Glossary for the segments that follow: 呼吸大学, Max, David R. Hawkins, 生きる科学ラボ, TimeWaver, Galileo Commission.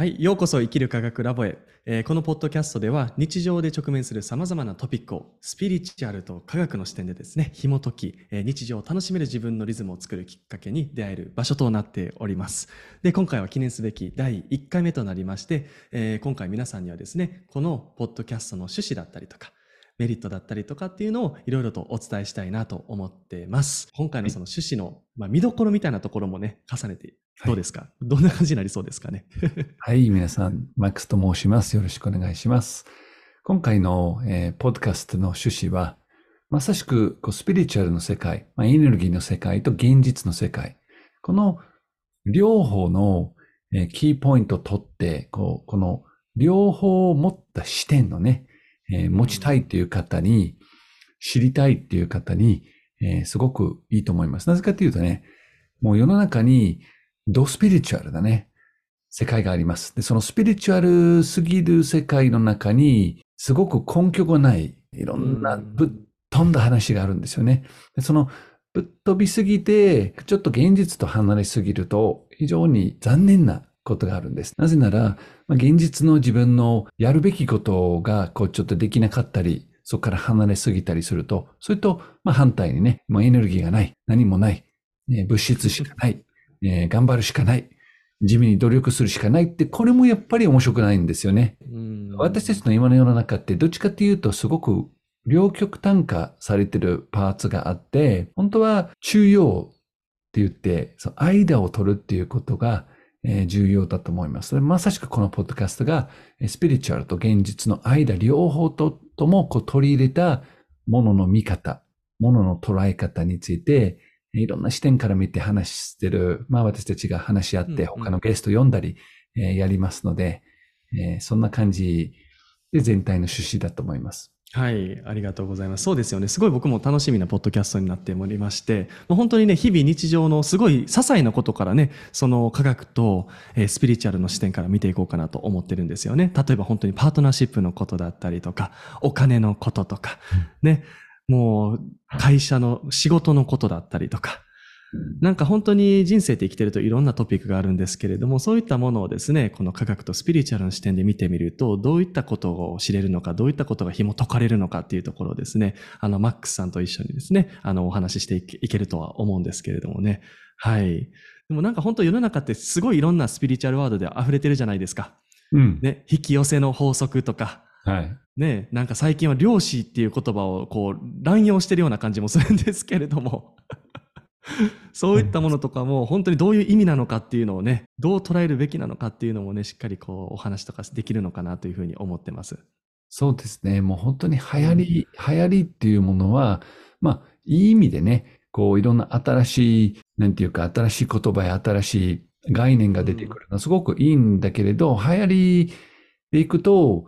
はい、ようこそ生きる科学ラボへ。このポッドキャストでは日常で直面する様々なトピックをスピリチュアルと科学の視点でですね、紐解き、日常を楽しめる自分のリズムを作るきっかけに出会える場所となっております。で、今回は記念すべき第1回目となりまして、今回皆さんにはですね、このポッドキャストの趣旨だったりとか、メリットだったりとかっていうのをいろいろとお伝えしたいなと思ってます。今回のその趣旨の、見どころみたいなところもね、重ねてどうですか、はい、どんな感じになりそうですかね。はい、皆さん、マックスと申します。よろしくお願いします。今回の、ポッドキャストの趣旨は、まさしくこうスピリチュアルの世界、エネルギーの世界と現実の世界、この両方の、キーポイントを取ってこの両方を持った視点のね、持ちたいという方に、知りたいという方に、すごくいいと思います。なぜかというとね、もう世の中にドスピリチュアルだね、世界があります。で、そのスピリチュアルすぎる世界の中に、すごく根拠がない、いろんなぶっ飛んだ話があるんですよね。で、そのぶっ飛びすぎて、ちょっと現実と離れすぎると、非常に残念なことがあるんです。なぜなら、現実の自分のやるべきことがちょっとできなかったり、そこから離れすぎたりすると、それと反対にね、エネルギーがない、何もない、物質しかない、頑張るしかない、地味に努力するしかないって、これもやっぱり面白くないんですよね。私たちの今の世の中って、どっちかというとすごく両極端化されてるパーツがあって、本当は中庸って言って、その間を取るっていうことが、重要だと思います。まさしくこのポッドキャストがスピリチュアルと現実の間両方とも取り入れたものの見方、ものの捉え方についていろんな視点から見て話してる、私たちが話し合って他のゲスト読んだり、やりますので、そんな感じで全体の趣旨だと思います。はい、ありがとうございます。そうですよね。すごい僕も楽しみなポッドキャストになっておりまして、本当にね、日々日常のすごい些細なことからね、その科学とスピリチュアルの視点から見ていこうかなと思ってるんですよね。例えば本当にパートナーシップのことだったりとか、お金のこととか、ね、もう会社の仕事のことだったりとか、なんか本当に人生って生きてるといろんなトピックがあるんですけれども、そういったものをですね、この科学とスピリチュアルの視点で見てみると、どういったことを知れるのか、どういったことが紐解かれるのかっていうところをですね、マックスさんと一緒にですね、お話ししていけるとは思うんですけれどもね。はい。でもなんか本当世の中ってすごいいろんなスピリチュアルワードで溢れてるじゃないですか。うん。ね、引き寄せの法則とか。はい。ね、なんか最近は量子っていう言葉を乱用してるような感じもするんですけれども。そういったものとかも本当にどういう意味なのかっていうのをね、どう捉えるべきなのかっていうのもね、しっかりお話とかできるのかなというふうに思ってます。そうですね。もう本当に流行りっていうものは、いい意味でね、いろんな新しい、なんていうか、新しい言葉や新しい概念が出てくるのはすごくいいんだけれど、流行りでいくと、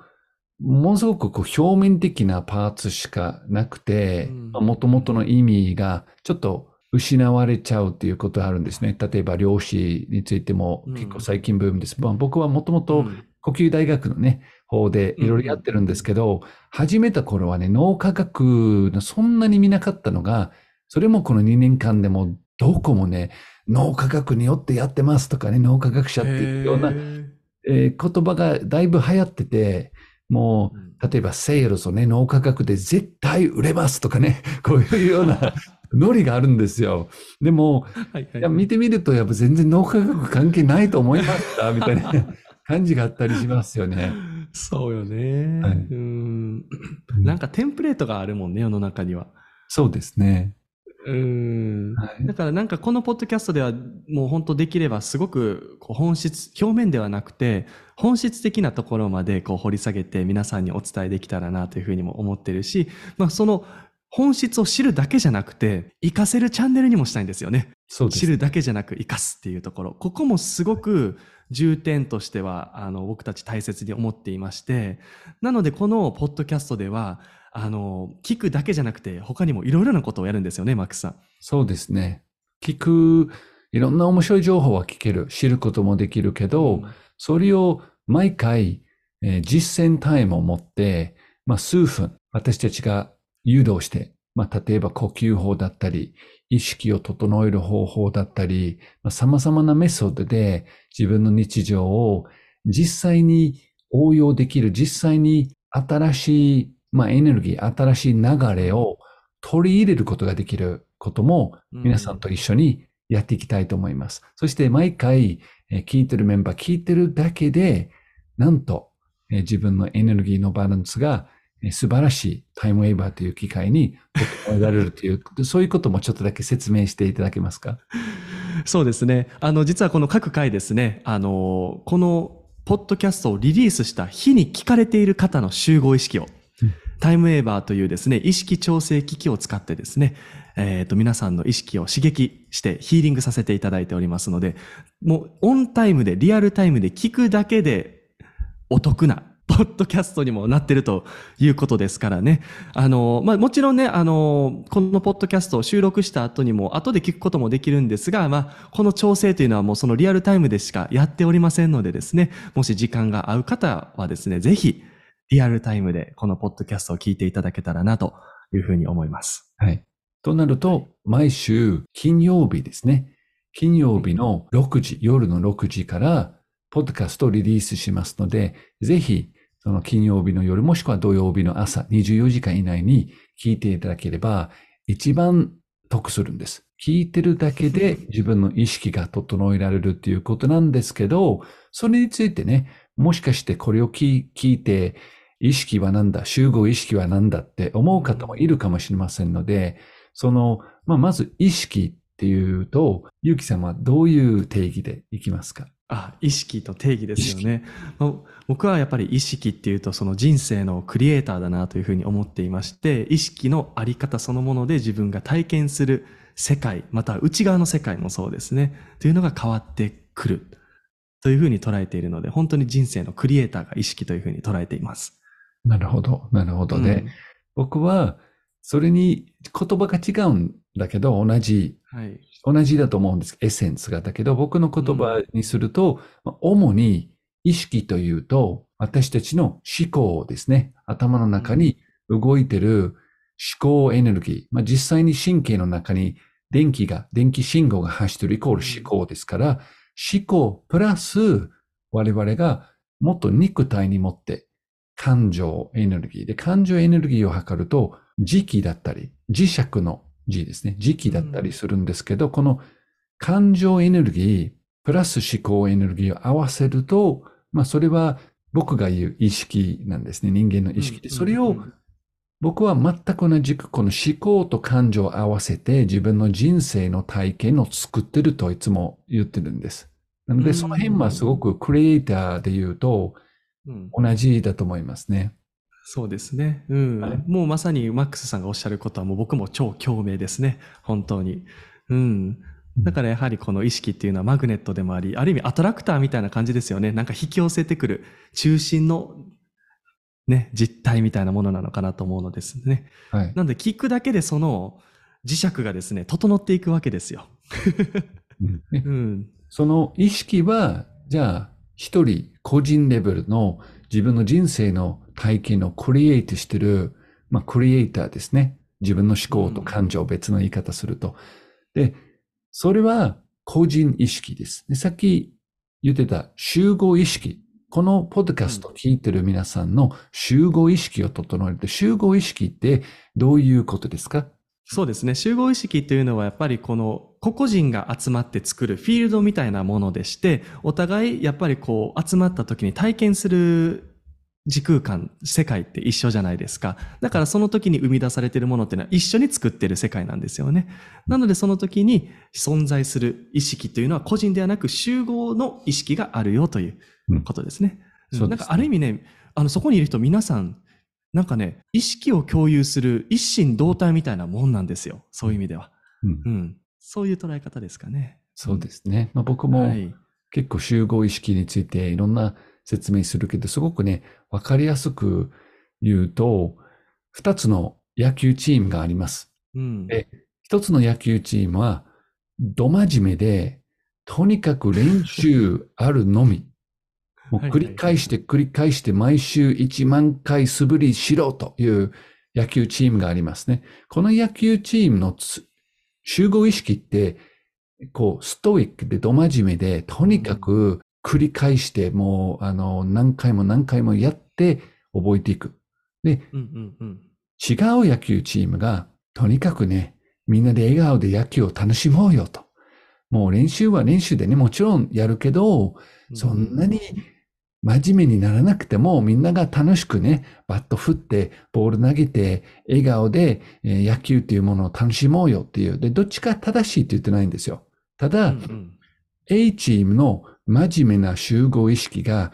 ものすごく表面的なパーツしかなくて、元々の意味がちょっと失われちゃうっていうことがあるんですね。例えば量子についても結構最近ブームです。僕はもともと呼吸大学のね、方でいろいろやってるんですけど、始めた頃はね、脳科学のそんなに見なかったのが、それもこの2年間でもどこもね、脳科学によってやってますとかね、脳科学者っていうような、言葉がだいぶ流行ってて、もう、例えばセールスをね、脳科学で絶対売れますとかね、こういうような、ノリがあるんですよ。でも、いや見てみるとやっぱ全然脳科学関係ないと思いましたみたいな感じがあったりしますよね。そうよね、はい、なんかテンプレートがあるもんね、世の中には。そうですね。はい、だからなんかこのポッドキャストではもう本当できればすごく表面ではなくて本質的なところまで掘り下げて皆さんにお伝えできたらなというふうにも思ってるし、その本質を知るだけじゃなくて、活かせるチャンネルにもしたいんですよね。そうですね。知るだけじゃなく活かすっていうところ。ここもすごく重点としては、僕たち大切に思っていまして、なのでこのポッドキャストでは、聞くだけじゃなくて、他にもいろいろなことをやるんですよね、マックスさん。そうですね。いろんな面白い情報は聞ける、知ることもできるけど、それを毎回、実践タイムを持って、数分、私たちが誘導して、例えば呼吸法だったり、意識を整える方法だったり、様々なメソッドで自分の日常を、実際に応用できる、実際に新しい、エネルギー、新しい流れを取り入れることができることも、皆さんと一緒にやっていきたいと思います。そして毎回聞いてるメンバー、聞いてるだけで、なんと自分のエネルギーのバランスが素晴らしいタイムウェイバーという機会に置かれるというそういうこともちょっとだけ説明していただけますか？そうですね。実はこの各回ですね、このポッドキャストをリリースした日に聞かれている方の集合意識を、タイムウェイバーというですね、意識調整機器を使ってですね、皆さんの意識を刺激してヒーリングさせていただいておりますので、もうオンタイムでリアルタイムで聞くだけでお得なポッドキャストにもなってるということですからね。もちろんね、このポッドキャストを収録した後にも、後で聞くこともできるんですが、この調整というのはもうそのリアルタイムでしかやっておりませんのでですね、もし時間が合う方はですね、ぜひリアルタイムでこのポッドキャストを聞いていただけたらなというふうに思います。はい。となると、毎週金曜日ですね。金曜日の6時、夜の6時から、ポッドキャストをリリースしますので、ぜひ、その金曜日の夜もしくは土曜日の朝、24時間以内に聞いていただければ、一番得するんです。聞いてるだけで自分の意識が整えられるっていうことなんですけど、それについてね、もしかしてこれを聞いて、意識はなんだ、集合意識はなんだって思う方もいるかもしれませんので、まず意識っていうと、ゆうきさんはどういう定義でいきますか？意識と定義ですよね。僕はやっぱり意識っていうとその人生のクリエイターだなというふうに思っていまして、意識のあり方そのもので自分が体験する世界、または内側の世界もそうですねというのが変わってくるというふうに捉えているので、本当に人生のクリエイターが意識というふうに捉えています。なるほど、なるほど。で、僕はそれに言葉が違うんだけど、同じだと思うんです。エッセンスが。だけど、僕の言葉にすると、主に意識というと、私たちの思考ですね。頭の中に動いてる思考エネルギー。実際に神経の中に電気信号が走ってるイコール思考ですから、思考プラス我々がもっと肉体に持って感情エネルギーで、感情エネルギーを測ると、磁気だったり、磁石のG ですね。時期だったりするんですけど、この感情エネルギー、プラス思考エネルギーを合わせると、それは僕が言う意識なんですね。人間の意識で。それを僕は全く同じくこの思考と感情を合わせて自分の人生の体験を作ってるといつも言ってるんです。なので、その辺はすごくクリエイターで言うと同じだと思いますね。そうですね。はい、もうまさにマックスさんがおっしゃることはもう僕も超共鳴ですね。本当に。だからやはりこの意識っていうのはマグネットでもあり、ある意味アトラクターみたいな感じですよね。なんか引き寄せてくる中心のね、実体みたいなものなのかなと思うのですね。はい、なので聞くだけでその磁石がですね、整っていくわけですよ。その意識は、じゃあ一人個人レベルの自分の人生の体験をクリエイトしてる、クリエイターですね。自分の思考と感情を別の言い方すると。で、それは個人意識です。で、さっき言ってた集合意識。このポッドキャストを聞いてる皆さんの集合意識を整えて、集合意識ってどういうことですか？そうですね。集合意識というのはやっぱりこの個々人が集まって作るフィールドみたいなものでして、お互いやっぱりこう集まった時に体験する時空間、世界って一緒じゃないですか。だからその時に生み出されているものっていうのは一緒に作っている世界なんですよね。なのでその時に存在する意識というのは個人ではなく集合の意識があるよということですね。そうですね。なんかある意味ね、そこにいる人皆さん、なんかね、意識を共有する一心同体みたいなもんなんですよ。そういう意味では。そういう捉え方ですかね。そうですね。僕も結構集合意識についていろんな説明するけど、すごくね、わかりやすく言うと、二つの野球チームがあります。で、一つの野球チームは、ど真面目で、とにかく練習あるのみ。もう繰り返して繰り返して、毎週1万回素振りしろという野球チームがありますね。この野球チームの集合意識って、ストイックでど真面目で、とにかく繰り返して、もう、何回も何回もやって覚えていく。で、違う野球チームが、とにかくね、みんなで笑顔で野球を楽しもうよと。もう練習は練習でね、もちろんやるけど、そんなに真面目にならなくても、みんなが楽しくね、バット振って、ボール投げて、笑顔で野球っていうものを楽しもうよっていう。で、どっちか正しいって言ってないんですよ。ただ、A チームの真面目な集合意識が、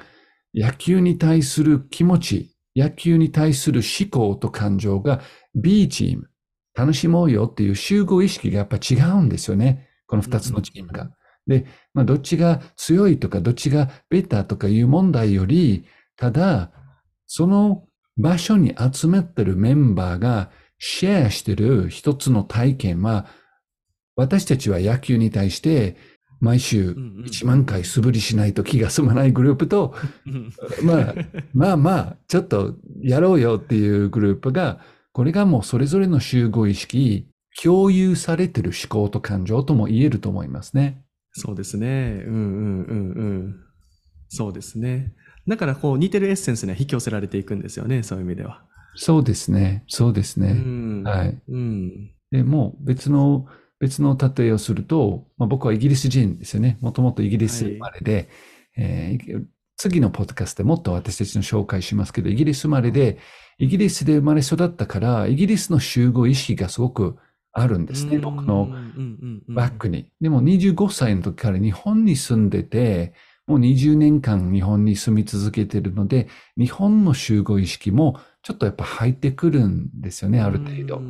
野球に対する気持ち、野球に対する思考と感情が B チーム、楽しもうよっていう集合意識がやっぱ違うんですよね。この2つのチームが。で、まあ、どっちが強いとか、どっちがベターとかいう問題より、ただ、その場所に集めてるメンバーがシェアしてる一つの体験は、私たちは野球に対して、毎週1万回素振りしないと気が済まないグループと、まあ、ちょっとやろうよっていうグループが、これがもうそれぞれの集合意識、共有されてる思考と感情とも言えると思いますね。そうですね。そうですね。だからこう似てるエッセンスには引き寄せられていくんですよね。そういう意味では。そうですね。そうですね。はい。でもう別の例えをすると、まあ、僕はイギリス人ですよね。もともとイギリス生まれで、次のポッドキャストでもっと私たちの紹介しますけど、イギリス生まれで、イギリスで生まれ育ったから、イギリスの集合意識がすごくあるんですね。僕のバックに。でも25歳の時から日本に住んでて、もう20年間日本に住み続けてるので、日本の集合意識もちょっとやっぱ入ってくるんですよね、ある程度。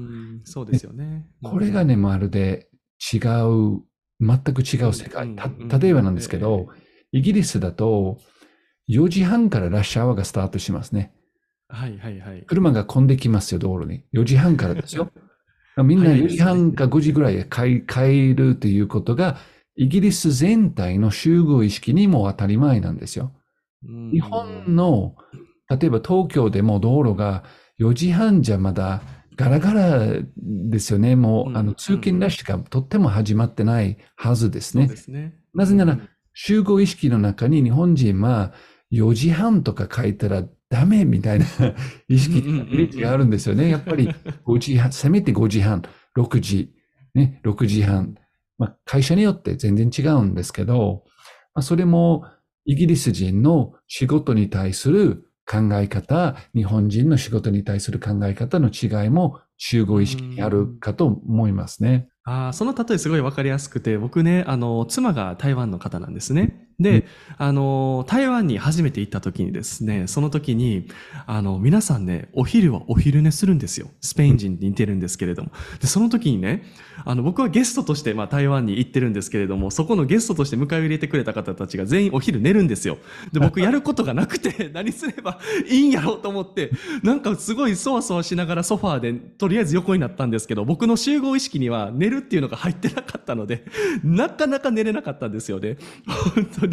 そうですよね。これがね、まるで全く違う世界。例えばなんですけど、イギリスだと4時半からラッシュアワーがスタートしますね。はいはいはい。車が混んできますよ、道路に。4時半からですよ。みんな4時半か5時ぐらい帰るということが、イギリス全体の集合意識にも当たり前なんですよ。日本の、例えば東京でも道路が4時半じゃまだガラガラですよね。もう通勤ラッシュがとっても始まってないはずですね。そうですね。なぜなら集合意識の中に日本人は4時半とか書いたらダメみたいな意識があるんですよね。やっぱり5時半、せめて5時半、6時、ね、6時半。まあ、会社によって全然違うんですけど、まあ、それもイギリス人の仕事に対する考え方、日本人の仕事に対する考え方の違いも集合意識にあるかと思いますね。ああ、その例えすごいわかりやすくて、僕ね、妻が台湾の方なんですね。で、台湾に初めて行った時にですね、その時に、皆さんね、お昼はお昼寝するんですよ。スペイン人に似てるんですけれども。で、その時にね、僕はゲストとして、まあ、台湾に行ってるんですけれども、そこのゲストとして迎え入れてくれた方たちが全員お昼寝るんですよ。で、僕やることがなくて、何すればいいんやろうと思って、なんかすごいそわそわしながらソファーで、とりあえず横になったんですけど、僕の集合意識には寝るっていうのが入ってなかったので、なかなか寝れなかったんですよね。本当に。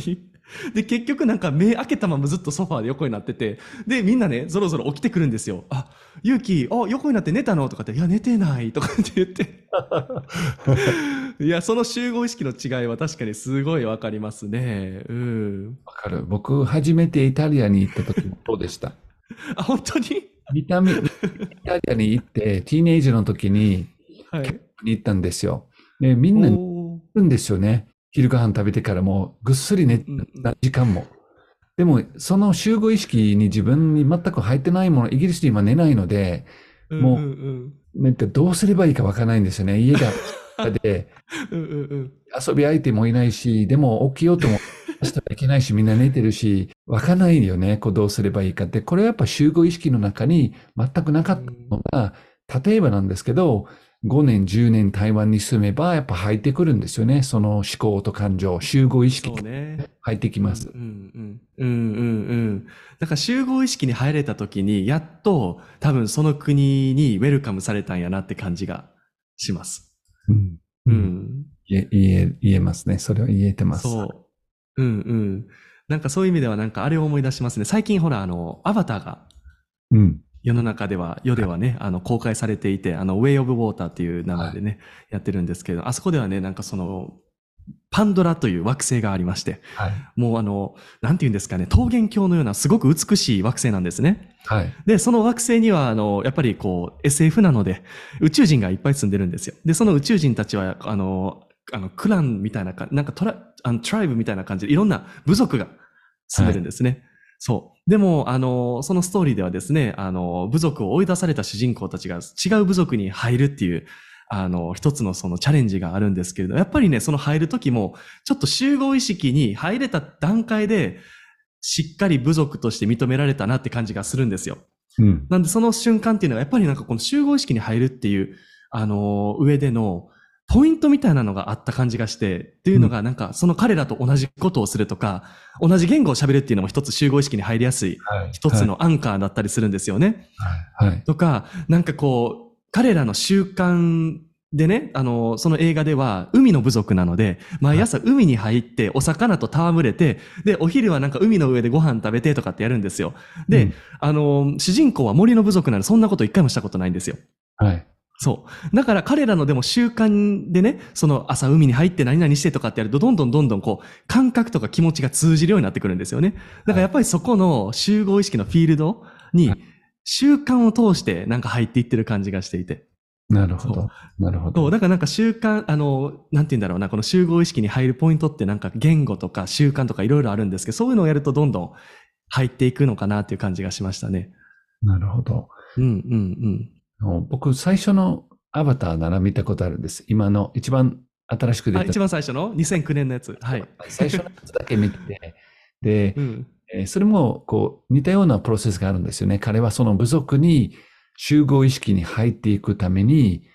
で、結局なんか目開けたままずっとソファーで横になってて、で、みんなね、ぞろぞろ起きてくるんですよ。あ、ゆうき、あ、横になって寝たのとかって、いや、寝てないとかって言って。いや、その集合意識の違いは確かにすごいわかりますね。わかる。僕、初めてイタリアに行った時もそうでした。あ、本当にイタリアに行って、ティーネイジャーの時に、に行ったんですよ。で、みんな寝るんですよね。昼ご飯食べてからもうぐっすり寝て何時間も。でも、その集合意識に自分に全く入ってないもの、イギリスで今寝ないので、もう、なんかどうすればいいかわからないんですよね。家がで、遊び相手もいないし、でも起きようともしたらいけないし、みんな寝てるし、わかんないよね。こうどうすればいいかって。これはやっぱ集合意識の中に全くなかったのが、例えばなんですけど、5年、10年台湾に住めばやっぱ入ってくるんですよね。その思考と感情、集合意識が入ってきます。だから集合意識に入れた時に、やっと多分その国にウェルカムされたんやなって感じがします。言えますね。それは言えてます。そう。なんかそういう意味ではなんかあれを思い出しますね。最近ほらアバターが。世の中では、世ではね、公開されていて、ウェイオブウォーターっていう名前でね、やってるんですけど、あそこではね、なんかその、パンドラという惑星がありまして、はい、もうなんていうんですかね、桃源郷のようなすごく美しい惑星なんですね。はい、で、その惑星には、やっぱりこう SF なので、宇宙人がいっぱい住んでるんですよ。で、その宇宙人たちは、クランみたいな、なんかトライブみたいな感じで、いろんな部族が住んでるんですね。はい、そう。でも、そのストーリーではですね、部族を追い出された主人公たちが違う部族に入るっていう、一つのそのチャレンジがあるんですけれど、やっぱりね、その入る時も、ちょっと集合意識に入れた段階で、しっかり部族として認められたなって感じがするんですよ。うん、なんでその瞬間っていうのは、やっぱりなんかこの集合意識に入るっていう、上での、ポイントみたいなのがあった感じがして、っていうのがなんかその彼らと同じことをするとか、同じ言語を喋るっていうのも一つ集合意識に入りやすい、一つのアンカーだったりするんですよね。はいはい、とか、なんかこう、彼らの習慣でね、その映画では海の部族なので、毎朝海に入ってお魚と戯れて、で、お昼はなんか海の上でご飯食べてとかってやるんですよ。で、うん、主人公は森の部族なので、そんなこと一回もしたことないんですよ。はい。そう。だから彼らのでも習慣でね、その朝海に入って何々してとかってやると、どんどんこう、感覚とか気持ちが通じるようになってくるんですよね。だからやっぱりそこの集合意識のフィールドに、はい、習慣を通してなんか入っていってる感じがしていて。なるほど。なるほど。だからなんか習慣、なんて言うんだろうな、この集合意識に入るポイントってなんか言語とか習慣とかいろいろあるんですけど、そういうのをやるとどんどん入っていくのかなっていう感じがしましたね。なるほど。うんうんうん。僕、最初のアバターなら見たことあるんです。今の一番新しく出た。一番最初の ?2009 年のやつ。はい。最初のやつだけ見てて。で、うんそれもこう似たようなプロセスがあるんですよね。彼はその部族に集合意識に入っていくために、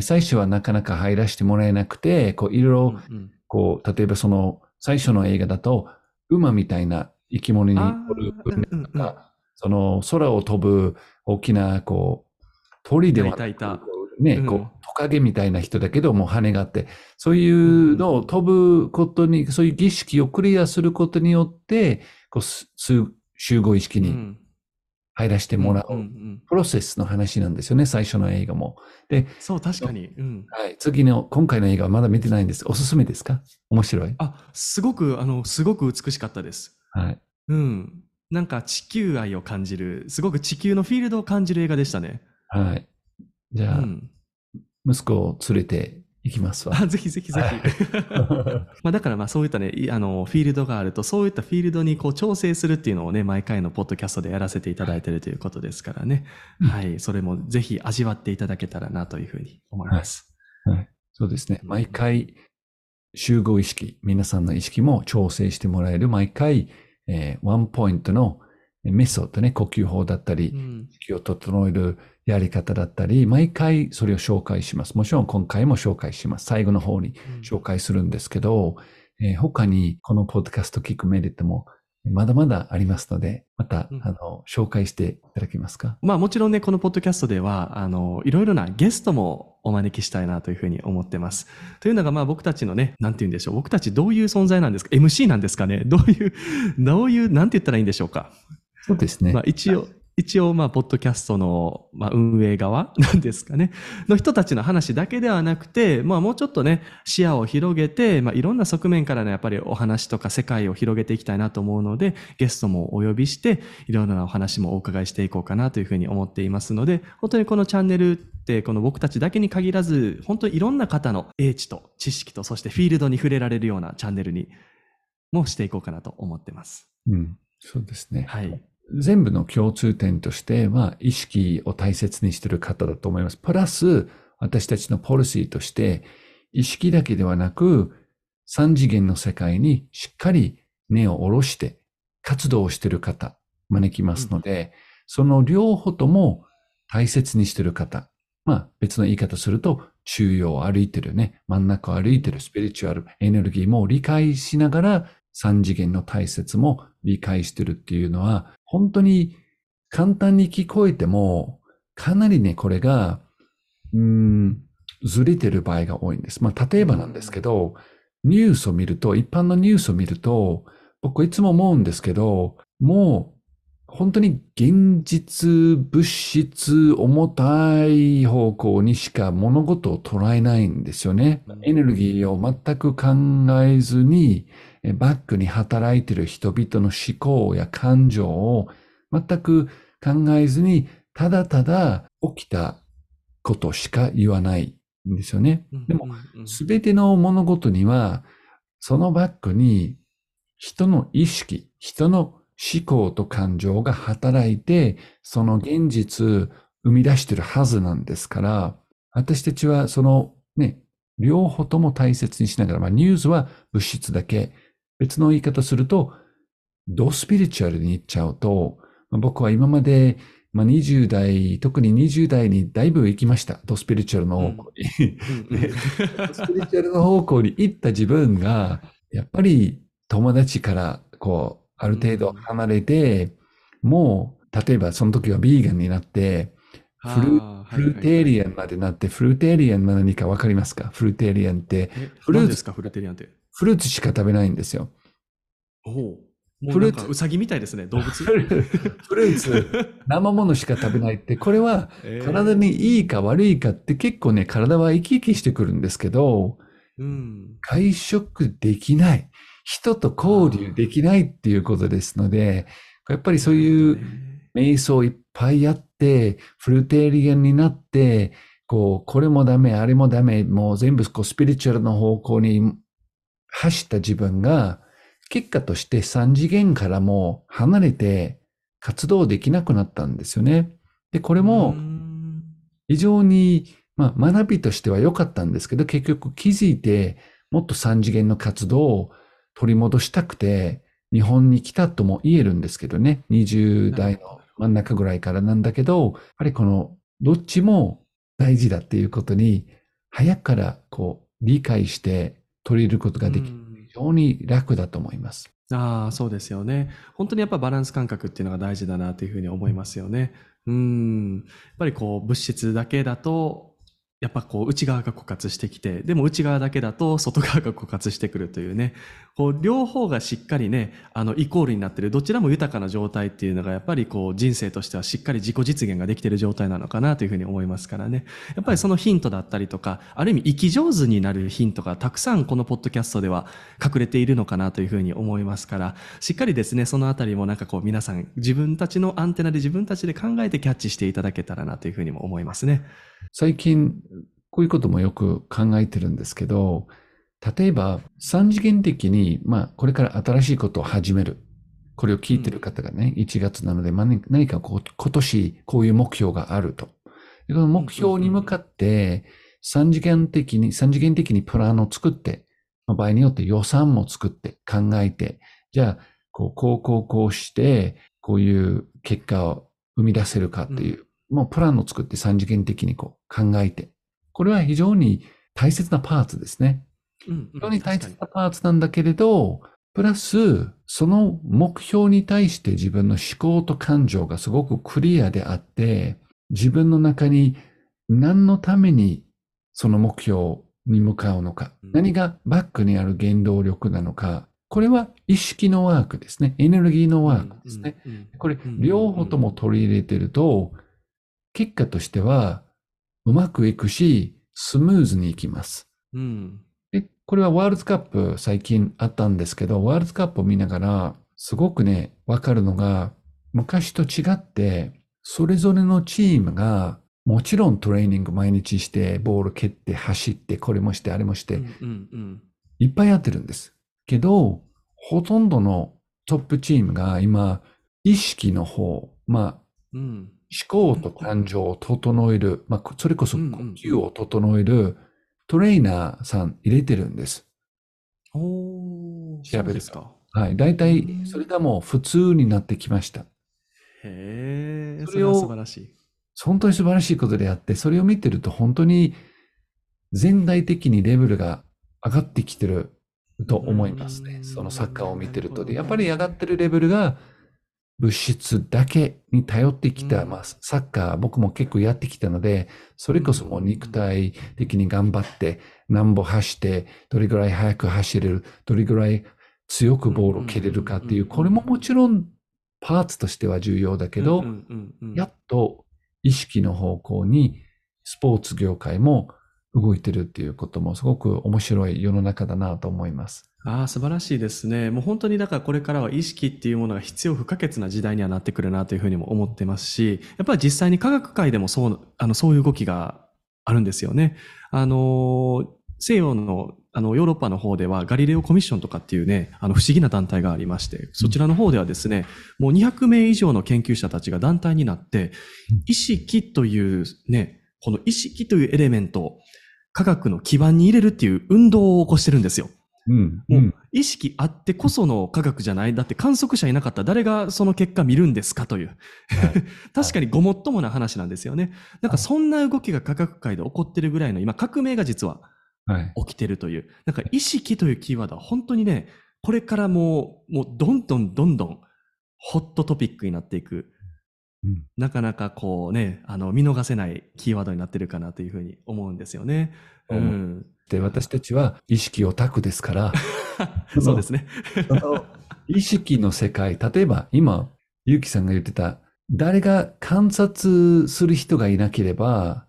最初はなかなか入らせてもらえなくて、こういろいろこう例えばその最初の映画だと馬みたいな生き物にとか、その空を飛ぶ大きなこう鳥ではね、こうトカゲみたいな人だけどもう羽があって、そういうのを飛ぶことにそういう儀式をクリアすることによって。集合意識に入らせてもらうプロセスの話なんですよね、最初の映画も。で、そう、確かに。うん、はい。今回の映画はまだ見てないんです。おすすめですか？面白い？あ、すごく美しかったです。はい。うん。なんか地球愛を感じる、すごく地球のフィールドを感じる映画でしたね。はい。じゃあ、うん、息子を連れて、行きますわ。ぜひぜひぜひ。まあだからまあそういったね、フィールドがあると、そういったフィールドにこう調整するっていうのをね、毎回のポッドキャストでやらせていただいているということですからね。はい。それもぜひ味わっていただけたらなというふうに思います。はいはい、そうですね。毎回、集合意識、皆さんの意識も調整してもらえる、毎回、ワンポイントのメソッドね、呼吸法だったり、意識を整えるやり方だったり、毎回それを紹介します。もちろん今回も紹介します。最後の方に紹介するんですけど、他にこのポッドキャスト聞くメリットもまだまだありますので、また、紹介していただけますか？まあもちろんね、このポッドキャストでは、いろいろなゲストもお招きしたいなというふうに思ってます。というのがまあ僕たちのね、なんて言うんでしょう。僕たちどういう存在なんですか？ MC なんですかね？どういう、なんて言ったらいいんでしょうか？そうですね。まあ一応まあポッドキャストのまあ運営側なんですかねの人たちの話だけではなくて、まあもうちょっとね視野を広げて、まあいろんな側面からのやっぱりお話とか世界を広げていきたいなと思うので、ゲストもお呼びしていろんなお話もお伺いしていこうかなというふうに思っていますので、本当にこのチャンネルで、この僕たちだけに限らず、本当にいろんな方の英知と知識とそしてフィールドに触れられるようなチャンネルにもしていこうかなと思ってます。うん、そうですね。はい。全部の共通点としては、意識を大切にしている方だと思います。プラス、私たちのポリシーとして、意識だけではなく、三次元の世界にしっかり根を下ろして、活動をしている方、招きますので、その両方とも大切にしている方。まあ、別の言い方すると、中央を歩いてるね、真ん中を歩いてるスピリチュアルエネルギーも理解しながら、三次元の大切も理解してるっていうのは、本当に簡単に聞こえても、かなりね、これが、ずれてる場合が多いんです。まあ、例えばなんですけど、一般のニュースを見ると、僕いつも思うんですけど、もう本当に現実、物質、重たい方向にしか物事を捉えないんですよね。エネルギーを全く考えずに、バックに働いている人々の思考や感情を全く考えずに、ただただ起きたことしか言わないんですよね。でも、すべての物事には、そのバックに人の意識、人の思考と感情が働いて、その現実生み出しているはずなんですから、私たちはそのね、両方とも大切にしながら、ニュースは物質だけ。別の言い方すると、ドスピリチュアルに行っちゃうと、僕は今まで、20代、特に20代にだいぶ行きました。ドスピリチュアルの方向に。ドスピリチュアルの方向に行った自分が、やっぱり友達からこう、ある程度離れて、もう、例えばその時はビーガンになって、フルーテリアンまでなって、フルーテリアンは何かわかりますか？フルーテリアンって。何ですかフルーテリアンって。フルーツしか食べないんですよ。おお。もうなんかウサギみたいですね、動物。フルーツ、生ものしか食べないって、これは体にいいか悪いかって結構ね、体は生き生きしてくるんですけど、会食できない。人と交流できないっていうことですので、やっぱりそういう瞑想いっぱいやって、フルテリアンになって、これもダメ、あれもダメ、もう全部スピリチュアルの方向に走った自分が、結果として3次元からも離れて活動できなくなったんですよね。で、これも非常に、学びとしては良かったんですけど、結局気づいて、もっと3次元の活動を取り戻したくて、日本に来たとも言えるんですけどね。20代の真ん中ぐらいからなんだけど、やっぱりこの、どっちも大事だっていうことに、早くから理解して取り入れることができる。非常に楽だと思います。ああ、そうですよね。本当にやっぱバランス感覚っていうのが大事だなというふうに思いますよね。やっぱり物質だけだと、やっぱ内側が枯渇してきて、でも内側だけだと外側が枯渇してくるというね、両方がしっかりね、イコールになっている、どちらも豊かな状態っていうのが、やっぱり人生としてはしっかり自己実現ができている状態なのかなというふうに思いますからね。やっぱりそのヒントだったりとか、ある意味生き上手になるヒントがたくさんこのポッドキャストでは隠れているのかなというふうに思いますから、しっかりですね、そのあたりもなんか皆さん自分たちのアンテナで自分たちで考えてキャッチしていただけたらなというふうにも思いますね。最近こういうこともよく考えてるんですけど、例えば3次元的に、これから新しいことを始める。これを聞いてる方がね、1月なので、何か今年こういう目標があると。この目標に向かって3次元的にプランを作って、場合によって予算も作って考えて、じゃあ、こうして、こういう結果を生み出せるかっていう。もうプランを作って3次元的に考えて。これは非常に大切なパーツですね。非常に大切なパーツなんだけれど、プラス、その目標に対して自分の思考と感情がすごくクリアであって、自分の中に何のためにその目標に向かうのか、何がバックにある原動力なのか、これは意識のワークですね。エネルギーのワークですね。これ、両方とも取り入れてると、結果としてはうまくいくし、スムーズにいきます。で、これはワールドカップ最近あったんですけど、ワールドカップを見ながらすごくね、わかるのが、昔と違って、それぞれのチームが、もちろんトレーニング毎日して、ボール蹴って、走って、これもして、あれもして、いっぱいやってるんです。けど、ほとんどのトップチームが今、意識の方、思考と感情を整える、それこそ呼吸を整えるトレーナーさん入れてるんです。調べると。はい。大体、それがもう普通になってきました。へえ。それは素晴らしい。本当に素晴らしいことであって、それを見てると本当に全体的にレベルが上がってきてると思いますね。そのサッカーを見てると。で、やっぱり上がってるレベルが、物質だけに頼ってきた、サッカー、僕も結構やってきたので、それこそもう肉体的に頑張って、何歩走って、どれぐらい速く走れる、どれぐらい強くボールを蹴れるかっていう、これももちろんパーツとしては重要だけど、やっと意識の方向にスポーツ業界も動いてるっていうこともすごく面白い世の中だなと思います。ああ、素晴らしいですね。もう本当にだからこれからは意識っていうものが必要不可欠な時代にはなってくるなというふうにも思ってますし、やっぱり実際に科学界でもそういう動きがあるんですよね。西洋のヨーロッパの方ではガリレオコミッションとかっていうね、不思議な団体がありまして、そちらの方ではですね、もう200名以上の研究者たちが団体になって、意識というね、この意識というエレメントを科学の基盤に入れるっていう運動を起こしてるんですよ。もう意識あってこその科学じゃない。だって観測者いなかったら誰がその結果見るんですかという、はい、確かにごもっともな話なんですよね。なんかそんな動きが科学界で起こってるぐらいの今革命が実は起きてるという、はい、なんか意識というキーワードは本当にね、これからもうどんどんホットトピックになっていく、なかなかこうね、見逃せないキーワードになってるかなというふうに思うんですよね。で、私たちは意識オタクですからそうですね意識の世界、例えば今ゆうきさんが言ってた、誰が観察する人がいなければ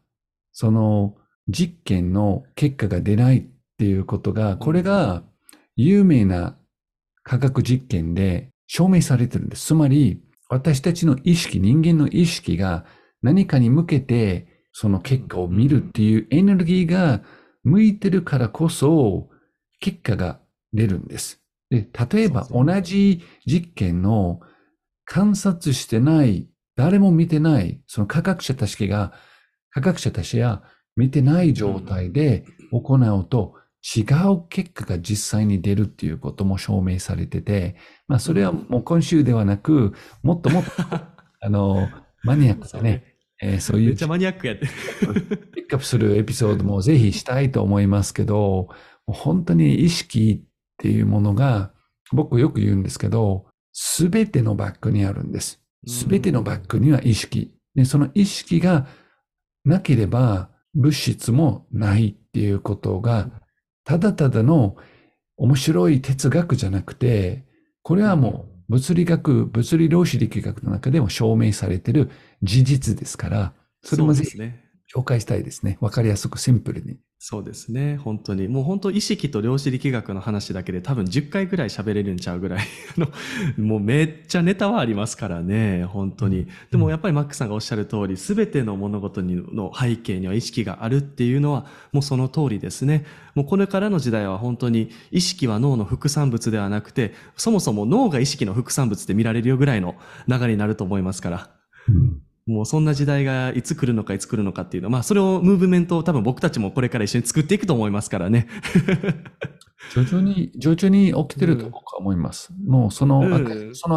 その実験の結果が出ないっていうことが、これが有名な科学実験で証明されてるんです。つまり私たちの意識、人間の意識が何かに向けてその結果を見るっていうエネルギーが向いてるからこそ結果が出るんです。で、例えば同じ実験の観察してない、誰も見てない、その科学者たちが見てない状態で行うと違う結果が実際に出るっていうことも証明されてて、まあそれはもう今週ではなく、もっともっとマニアックだね。そういうめっちゃマニアックやってピックアップするエピソードもぜひしたいと思いますけど、本当に意識っていうものが、僕よく言うんですけど、すべてのバッグにあるんです。すべてのバッグには意識。で、その意識がなければ物質もないっていうことが、ただただの面白い哲学じゃなくて、これはもう物理量子力学の中でも証明されている事実ですから、それもぜひ紹介したいですね。わかりやすくシンプルに。そうですね。本当に。もう本当意識と量子力学の話だけで多分10回ぐらい喋れるんちゃうぐらいもうめっちゃネタはありますからね。本当に。でもやっぱりマックさんがおっしゃる通り、すべての物事の背景には意識があるっていうのはもうその通りですね。もうこれからの時代は本当に意識は脳の副産物ではなくて、そもそも脳が意識の副産物で見られるよぐらいの流れになると思いますから。もうそんな時代がいつ来るのかっていうのは、まあそれをムーブメントを多分僕たちもこれから一緒に作っていくと思いますからね。徐々に起きてると僕は思います。もうその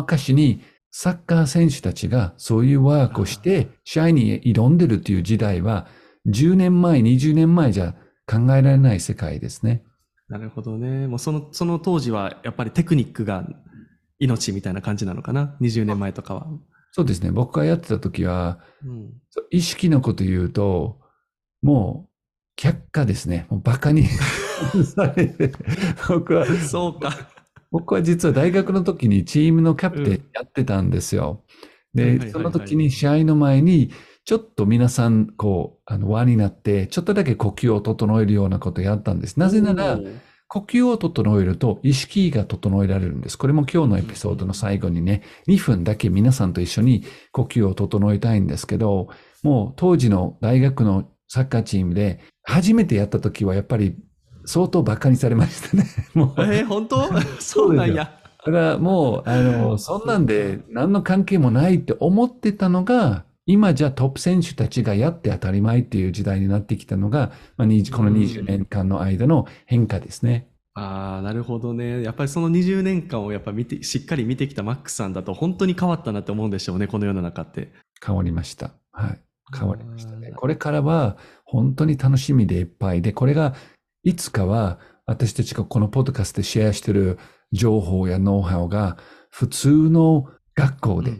証にサッカー選手たちがそういうワークをして試合に挑んでるっていう時代は10年前、20年前じゃ考えられない世界ですね。なるほどね。もうその当時はやっぱりテクニックが命みたいな感じなのかな。20年前とかは。そうですね。僕がやってた時は、意識のこと言うと、もう却下ですね。もうバカにされて、僕は実は大学の時にチームのキャプテンやってたんですよ。で、その時に試合の前に、ちょっと皆さんこう輪になって、ちょっとだけ呼吸を整えるようなことをやったんです。なぜなら、呼吸を整えると意識が整えられるんです。これも今日のエピソードの最後にね、2分だけ皆さんと一緒に呼吸を整えたいんですけど、もう当時の大学のサッカーチームで初めてやった時はやっぱり相当バカにされましたね。もう本当そうなんや。だからもう、そんなんで何の関係もないって思ってたのが、今じゃトップ選手たちがやって当たり前っていう時代になってきたのが、まあ、この20年間の間の変化ですね。ああ、なるほどね。やっぱりその20年間をやっぱしっかり見てきたマックさんだと本当に変わったなって思うんでしょうね、この世の中って。変わりました。はい。変わりましたね。これからは本当に楽しみでいっぱいで、これがいつかは私たちがこのポッドキャストでシェアしてる情報やノウハウが普通の学校で、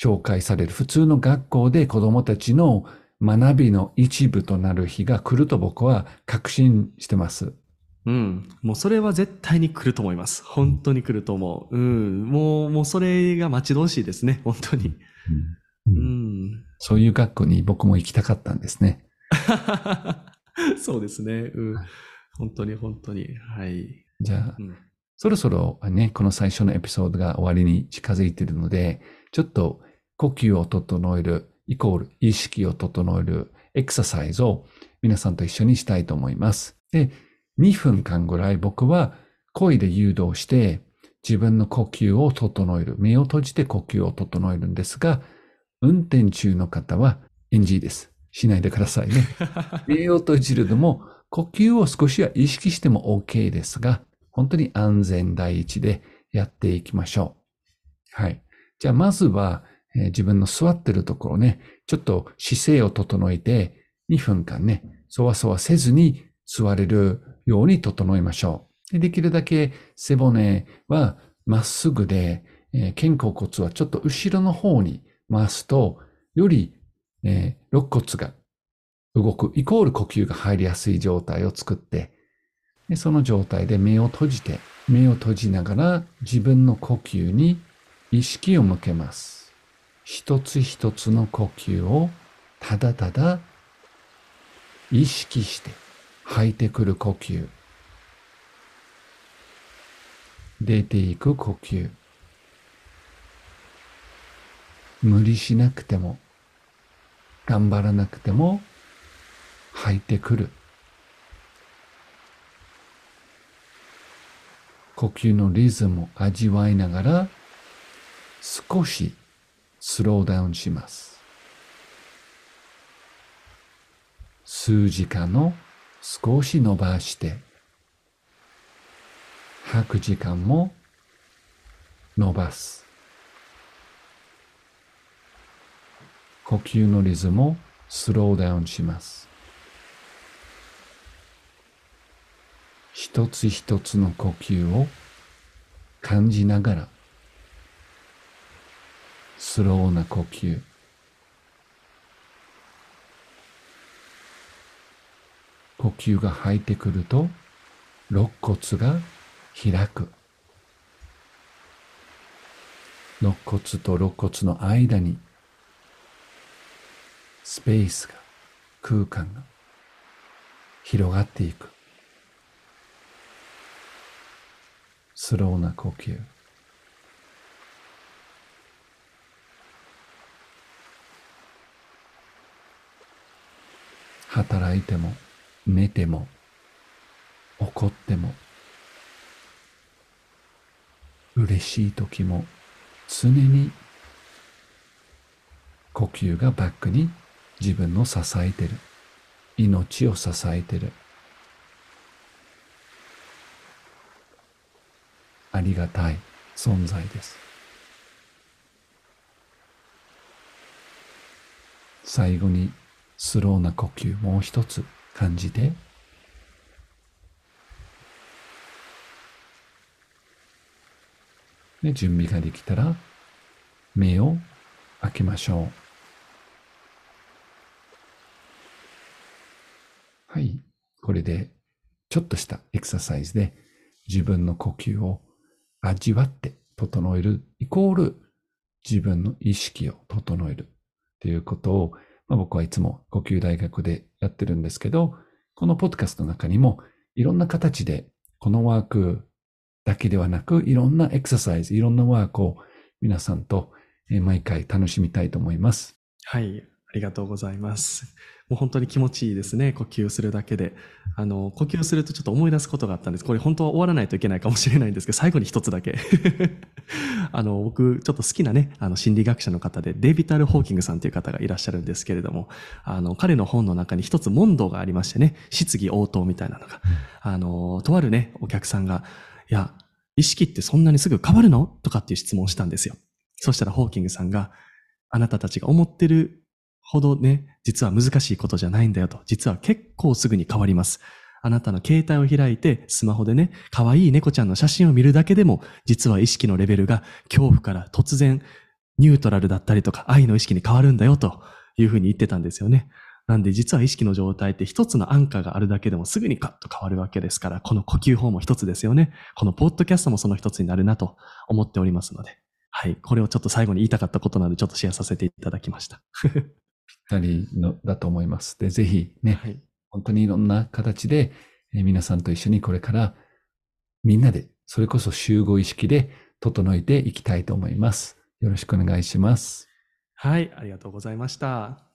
紹介される普通の学校で子どもたちの学びの一部となる日が来ると僕は確信してます。もうそれは絶対に来ると思います。本当に来ると思う。もうそれが待ち遠しいですね、本当に。そういう学校に僕も行きたかったんですね。そうですね、本当に本当に。はい。じゃあ、そろそろね、この最初のエピソードが終わりに近づいているので、ちょっと呼吸を整えるイコール意識を整えるエクササイズを皆さんと一緒にしたいと思います。で、2分間ぐらい僕は声で誘導して自分の呼吸を整える。目を閉じて呼吸を整えるんですが、運転中の方は NG です。しないでくださいね。目を閉じるのも呼吸を少しは意識しても OK ですが、本当に安全第一でやっていきましょう。はい。じゃあまずは、自分の座ってるところね、ちょっと姿勢を整えて2分間ね、そわそわせずに座れるように整えましょう。で、 できるだけ背骨はまっすぐで、肩甲骨はちょっと後ろの方に回すと、より、肋骨が動く、イコール呼吸が入りやすい状態を作って、でその状態で目を閉じながら自分の呼吸に意識を向けます。一つ一つの呼吸をただただ意識して吐いてくる呼吸、出ていく呼吸、無理しなくても頑張らなくても吐いてくる。呼吸のリズムを味わいながら少しスローダウンします。数時間を少し伸ばして吐く時間も伸ばす。呼吸のリズムをスローダウンします。一つ一つの呼吸を感じながら、スローな呼吸。呼吸が入ってくると、肋骨が開く。肋骨と肋骨の間に、スペースが、空間が広がっていく。スローな呼吸。働いても、寝ても、怒っても、嬉しい時も、常に呼吸がバックに自分を支えてる。命を支えてる。ありがたい存在です。最後にスローな呼吸もう一つ感じて、で準備ができたら目を開けましょう。はい、これでちょっとしたエクササイズで自分の呼吸を味わって整えるイコール自分の意識を整えるということを、僕はいつも呼吸大学でやってるんですけど、このポッドキャストの中にもいろんな形でこのワークだけではなくいろんなエクササイズ、いろんなワークを皆さんと毎回楽しみたいと思います。はい。ありがとうございます。もう本当に気持ちいいですね。呼吸するだけで。呼吸するとちょっと思い出すことがあったんです。これ本当は終わらないといけないかもしれないんですけど、最後に一つだけ。僕、ちょっと好きなね、心理学者の方で、デイビッド・アル・ホーキングさんという方がいらっしゃるんですけれども、彼の本の中に一つ問答がありましてね、質疑応答みたいなのが。とあるね、お客さんが、いや、意識ってそんなにすぐ変わるの？とかっていう質問をしたんですよ。そしたらホーキングさんが、あなたたちが思ってるほどね、実は難しいことじゃないんだよと。実は結構すぐに変わります。あなたの携帯を開いてスマホでね、可愛い猫ちゃんの写真を見るだけでも、実は意識のレベルが恐怖から突然ニュートラルだったりとか愛の意識に変わるんだよというふうに言ってたんですよね。なんで実は意識の状態って一つの安価があるだけでもすぐにカッと変わるわけですから、この呼吸法も一つですよね。このポッドキャストもその一つになるなと思っておりますので、はい、これをちょっと最後に言いたかったことなのでちょっとシェアさせていただきました。ぴったりのだと思います。で、ぜひね、はい、本当にいろんな形で皆さんと一緒にこれからみんなでそれこそ集合意識で整えていきたいと思います。よろしくお願いします。はい、ありがとうございました。